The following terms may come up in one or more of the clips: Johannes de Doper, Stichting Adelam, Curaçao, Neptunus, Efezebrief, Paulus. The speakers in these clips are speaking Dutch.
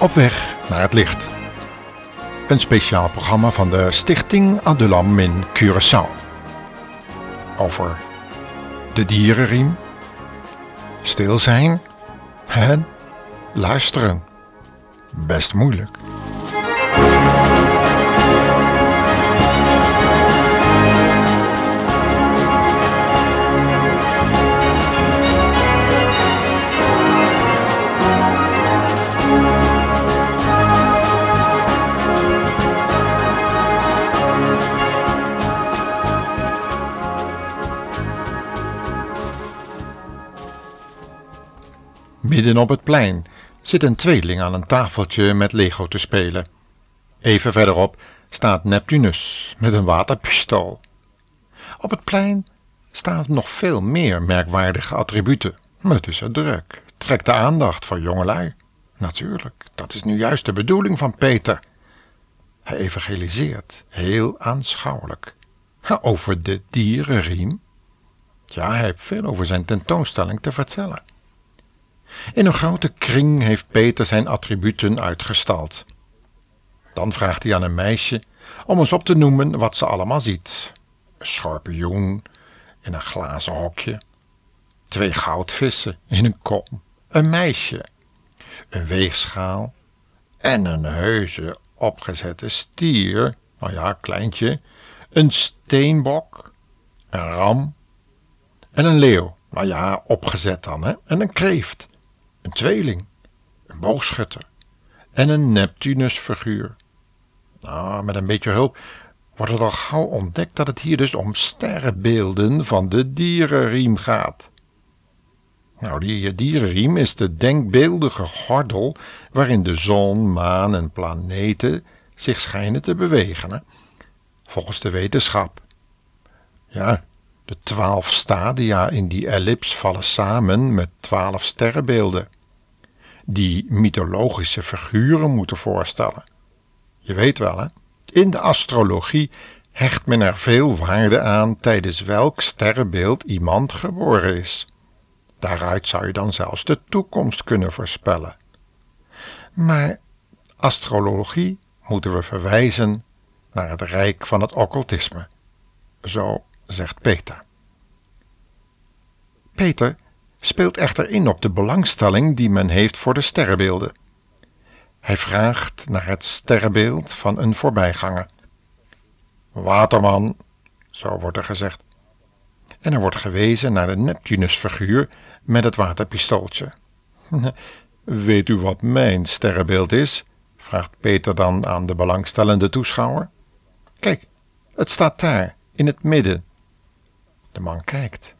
Op weg naar het licht. Een speciaal programma van de Stichting Adelam in Curaçao. Over de dierenriem, stil zijn en luisteren. Best moeilijk. Midden op het plein zit een tweeling aan een tafeltje met Lego te spelen. Even verderop staat Neptunus met een waterpistool. Op het plein staan nog veel meer merkwaardige attributen. Maar het is er druk. Trekt de aandacht van jongelui. Natuurlijk, dat is nu juist de bedoeling van Peter. Hij evangeliseert, heel aanschouwelijk. Over de dierenriem? Ja, hij heeft veel over zijn tentoonstelling te vertellen. In een grote kring heeft Peter zijn attributen uitgestald. Dan vraagt hij aan een meisje om eens op te noemen wat ze allemaal ziet. Een schorpioen in een glazen hokje, 2 goudvissen in een kom, een meisje, een weegschaal en een heuse opgezette stier, nou ja, kleintje, een steenbok, een ram en een leeuw, nou ja, opgezet dan, hè, en een kreeft. Een tweeling, een boogschutter en een Neptunus-figuur. Nou, met een beetje hulp wordt het al gauw ontdekt dat het hier dus om sterrenbeelden van de dierenriem gaat. Nou, die dierenriem is de denkbeeldige gordel waarin de zon, maan en planeten zich schijnen te bewegen, hè? Volgens de wetenschap. Ja, de 12 stadia in die ellips vallen samen met 12 sterrenbeelden, die mythologische figuren moeten voorstellen. Je weet wel, hè? In de astrologie hecht men er veel waarde aan tijdens welk sterrenbeeld iemand geboren is. Daaruit zou je dan zelfs de toekomst kunnen voorspellen. Maar astrologie moeten we verwijzen naar het rijk van het occultisme. Zo zegt Peter. Peter speelt echter in op de belangstelling die men heeft voor de sterrenbeelden. Hij vraagt naar het sterrenbeeld van een voorbijganger. Waterman, zo wordt er gezegd. En er wordt gewezen naar de Neptunus-figuur met het waterpistooltje. Weet u wat mijn sterrenbeeld is? Vraagt Peter dan aan de belangstellende toeschouwer. Kijk, het staat daar, in het midden. De man kijkt.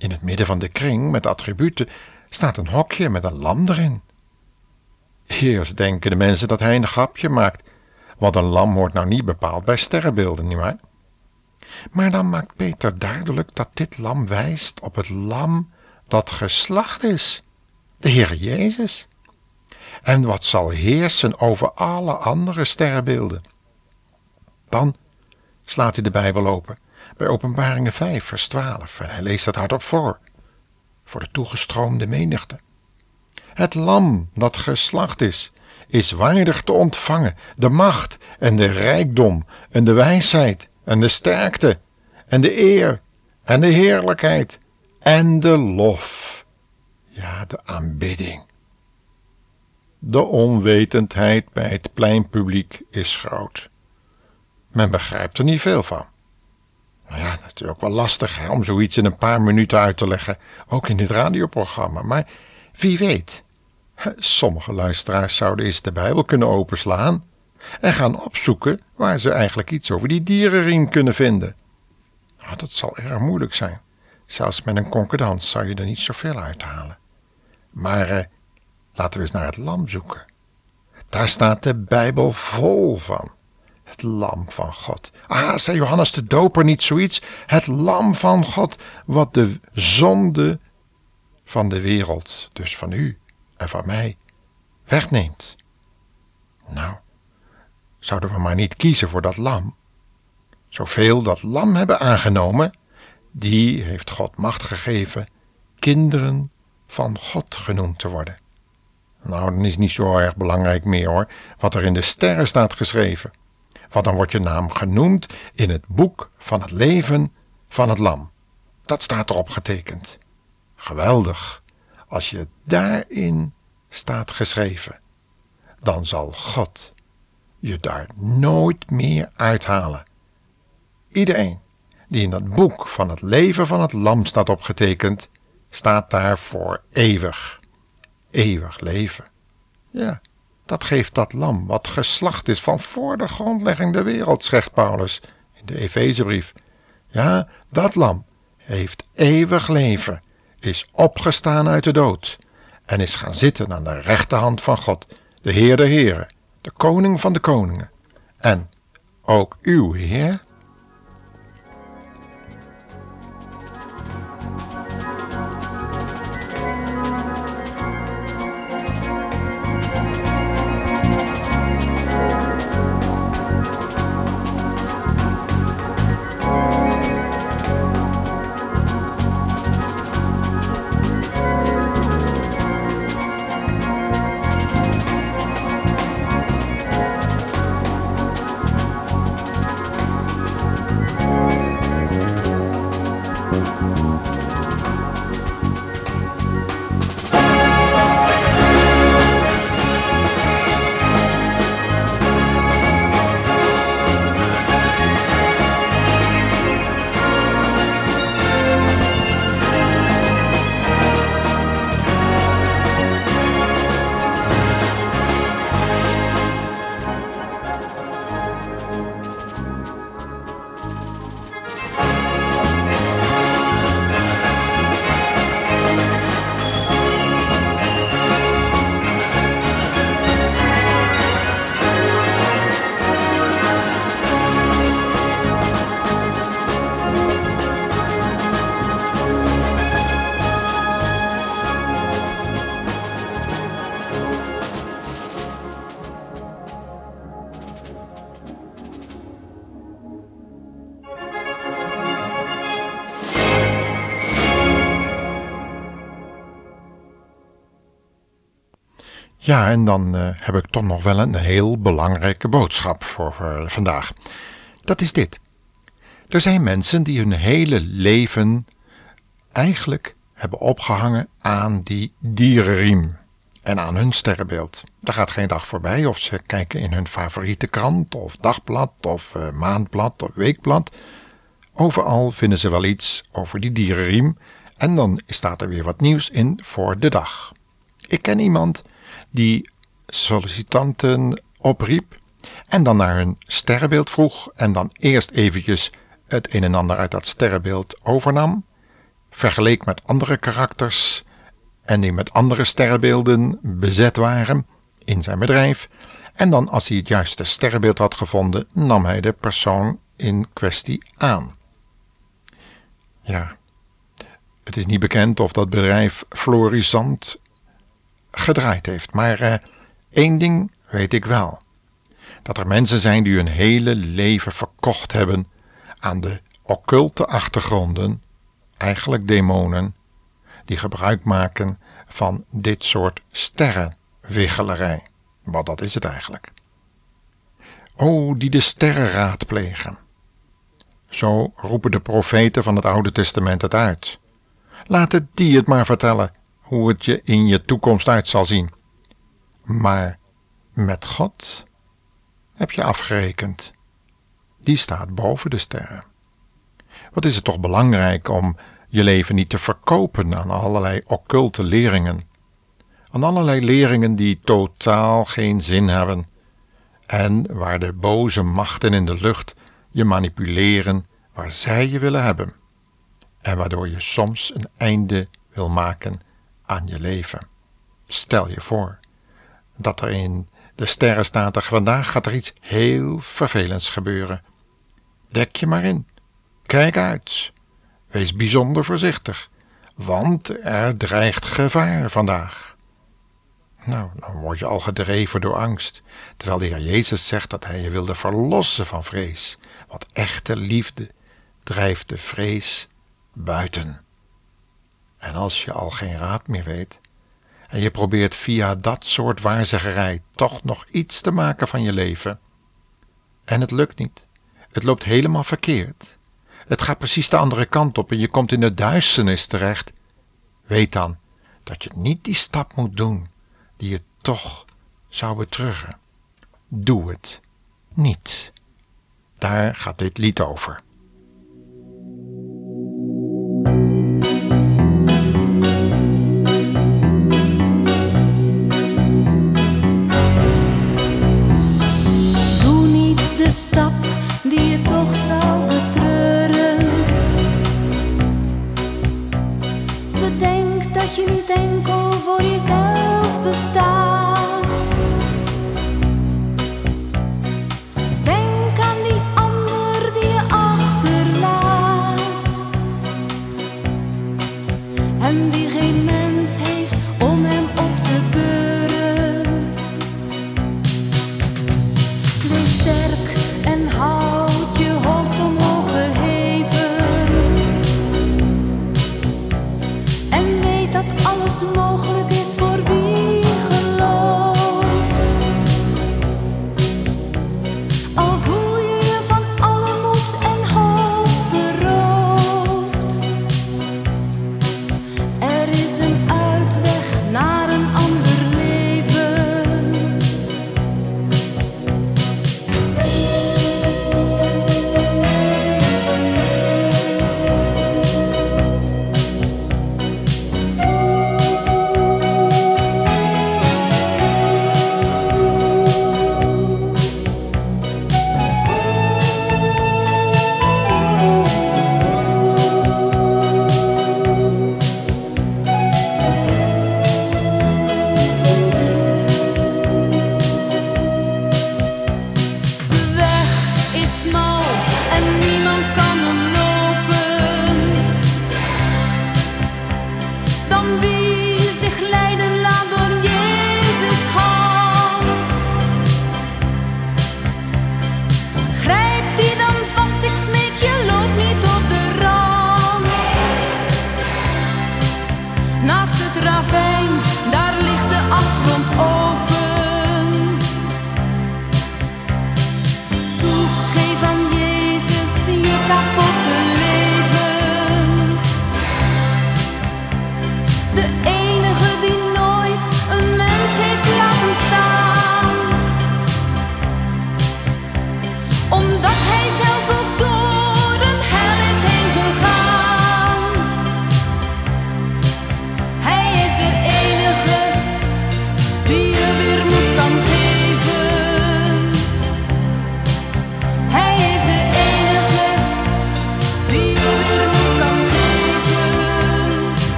In het midden van de kring met attributen staat een hokje met een lam erin. Eerst denken de mensen dat hij een grapje maakt, want een lam hoort nou niet bepaald bij sterrenbeelden, nietwaar? Maar dan maakt Peter duidelijk dat dit lam wijst op het lam dat geslacht is, de Heer Jezus. En wat zal heersen over alle andere sterrenbeelden? Dan slaat hij de Bijbel open, bij Openbaringen 5, vers 12, en hij leest dat hardop voor de toegestroomde menigte. Het lam dat geslacht is waardig te ontvangen de macht en de rijkdom en de wijsheid en de sterkte en de eer en de heerlijkheid en de lof. Ja, de aanbidding. De onwetendheid bij het pleinpubliek is groot. Men begrijpt er niet veel van. Nou ja, dat is ook wel lastig, hè, om zoiets in een paar minuten uit te leggen, ook in dit radioprogramma. Maar wie weet, sommige luisteraars zouden eens de Bijbel kunnen openslaan en gaan opzoeken waar ze eigenlijk iets over die dierenriem kunnen vinden. Nou, dat zal erg moeilijk zijn. Zelfs met een concordant zou je er niet zoveel uithalen. Maar laten we eens naar het lam zoeken. Daar staat de Bijbel vol van. Het lam van God. Ah, zei Johannes de Doper niet zoiets? Het lam van God, wat de zonde van de wereld, dus van u en van mij, wegneemt. Nou, zouden we maar niet kiezen voor dat lam. Zoveel dat lam hebben aangenomen, die heeft God macht gegeven kinderen van God genoemd te worden. Nou, dan is niet zo erg belangrijk meer hoor, wat er in de sterren staat geschreven. Want dan wordt je naam genoemd in het boek van het leven van het lam. Dat staat erop getekend. Geweldig, als je daarin staat geschreven, dan zal God je daar nooit meer uithalen. Iedereen die in dat boek van het leven van het lam staat opgetekend, staat daar voor eeuwig. Eeuwig leven. Ja, dat geeft dat lam wat geslacht is van voor de grondlegging der wereld, zegt Paulus in de Efezebrief. Ja, dat lam heeft eeuwig leven, is opgestaan uit de dood en is gaan zitten aan de rechterhand van God, de Heer der Heren, de Koning van de Koningen en ook uw Heer. Ja, en dan heb ik toch nog wel een heel belangrijke boodschap voor vandaag. Dat is dit. Er zijn mensen die hun hele leven eigenlijk hebben opgehangen aan die dierenriem en aan hun sterrenbeeld. Daar gaat geen dag voorbij of ze kijken in hun favoriete krant of dagblad of maandblad of weekblad. Overal vinden ze wel iets over die dierenriem en dan staat er weer wat nieuws in voor de dag. Ik ken iemand die sollicitanten opriep en dan naar hun sterrenbeeld vroeg en dan eerst eventjes het een en ander uit dat sterrenbeeld overnam, vergeleek met andere karakters en die met andere sterrenbeelden bezet waren in zijn bedrijf en dan als hij het juiste sterrenbeeld had gevonden, nam hij de persoon in kwestie aan. Ja, het is niet bekend of dat bedrijf florissant gedraaid heeft, maar één ding weet ik wel. Dat er mensen zijn die hun hele leven verkocht hebben aan de occulte achtergronden, eigenlijk demonen, die gebruik maken van dit soort sterrenwichelerij. Wat dat is het eigenlijk. Die de sterren raadplegen. Zo roepen de profeten van het Oude Testament het uit. Laat het die het maar vertellen, hoe het je in je toekomst uit zal zien. Maar met God heb je afgerekend. Die staat boven de sterren. Wat is het toch belangrijk om je leven niet te verkopen aan allerlei occulte leringen. Aan allerlei leringen die totaal geen zin hebben. En waar de boze machten in de lucht je manipuleren waar zij je willen hebben. En waardoor je soms een einde wil maken aan je leven. Stel je voor dat er in de sterren staat er vandaag gaat er iets heel vervelends gebeuren. Dek je maar in. Kijk uit. Wees bijzonder voorzichtig, want er dreigt gevaar vandaag. Nou, dan word je al gedreven door angst, terwijl de Heer Jezus zegt dat hij je wilde verlossen van vrees, want echte liefde drijft de vrees buiten. En als je al geen raad meer weet en je probeert via dat soort waarzeggerij toch nog iets te maken van je leven. En het lukt niet. Het loopt helemaal verkeerd. Het gaat precies de andere kant op en je komt in de duisternis terecht. Weet dan dat je niet die stap moet doen die je toch zou betreuren. Doe het niet. Daar gaat dit lied over.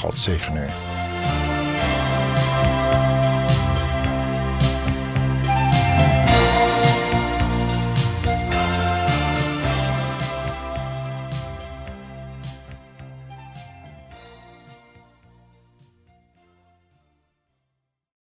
God zegen u.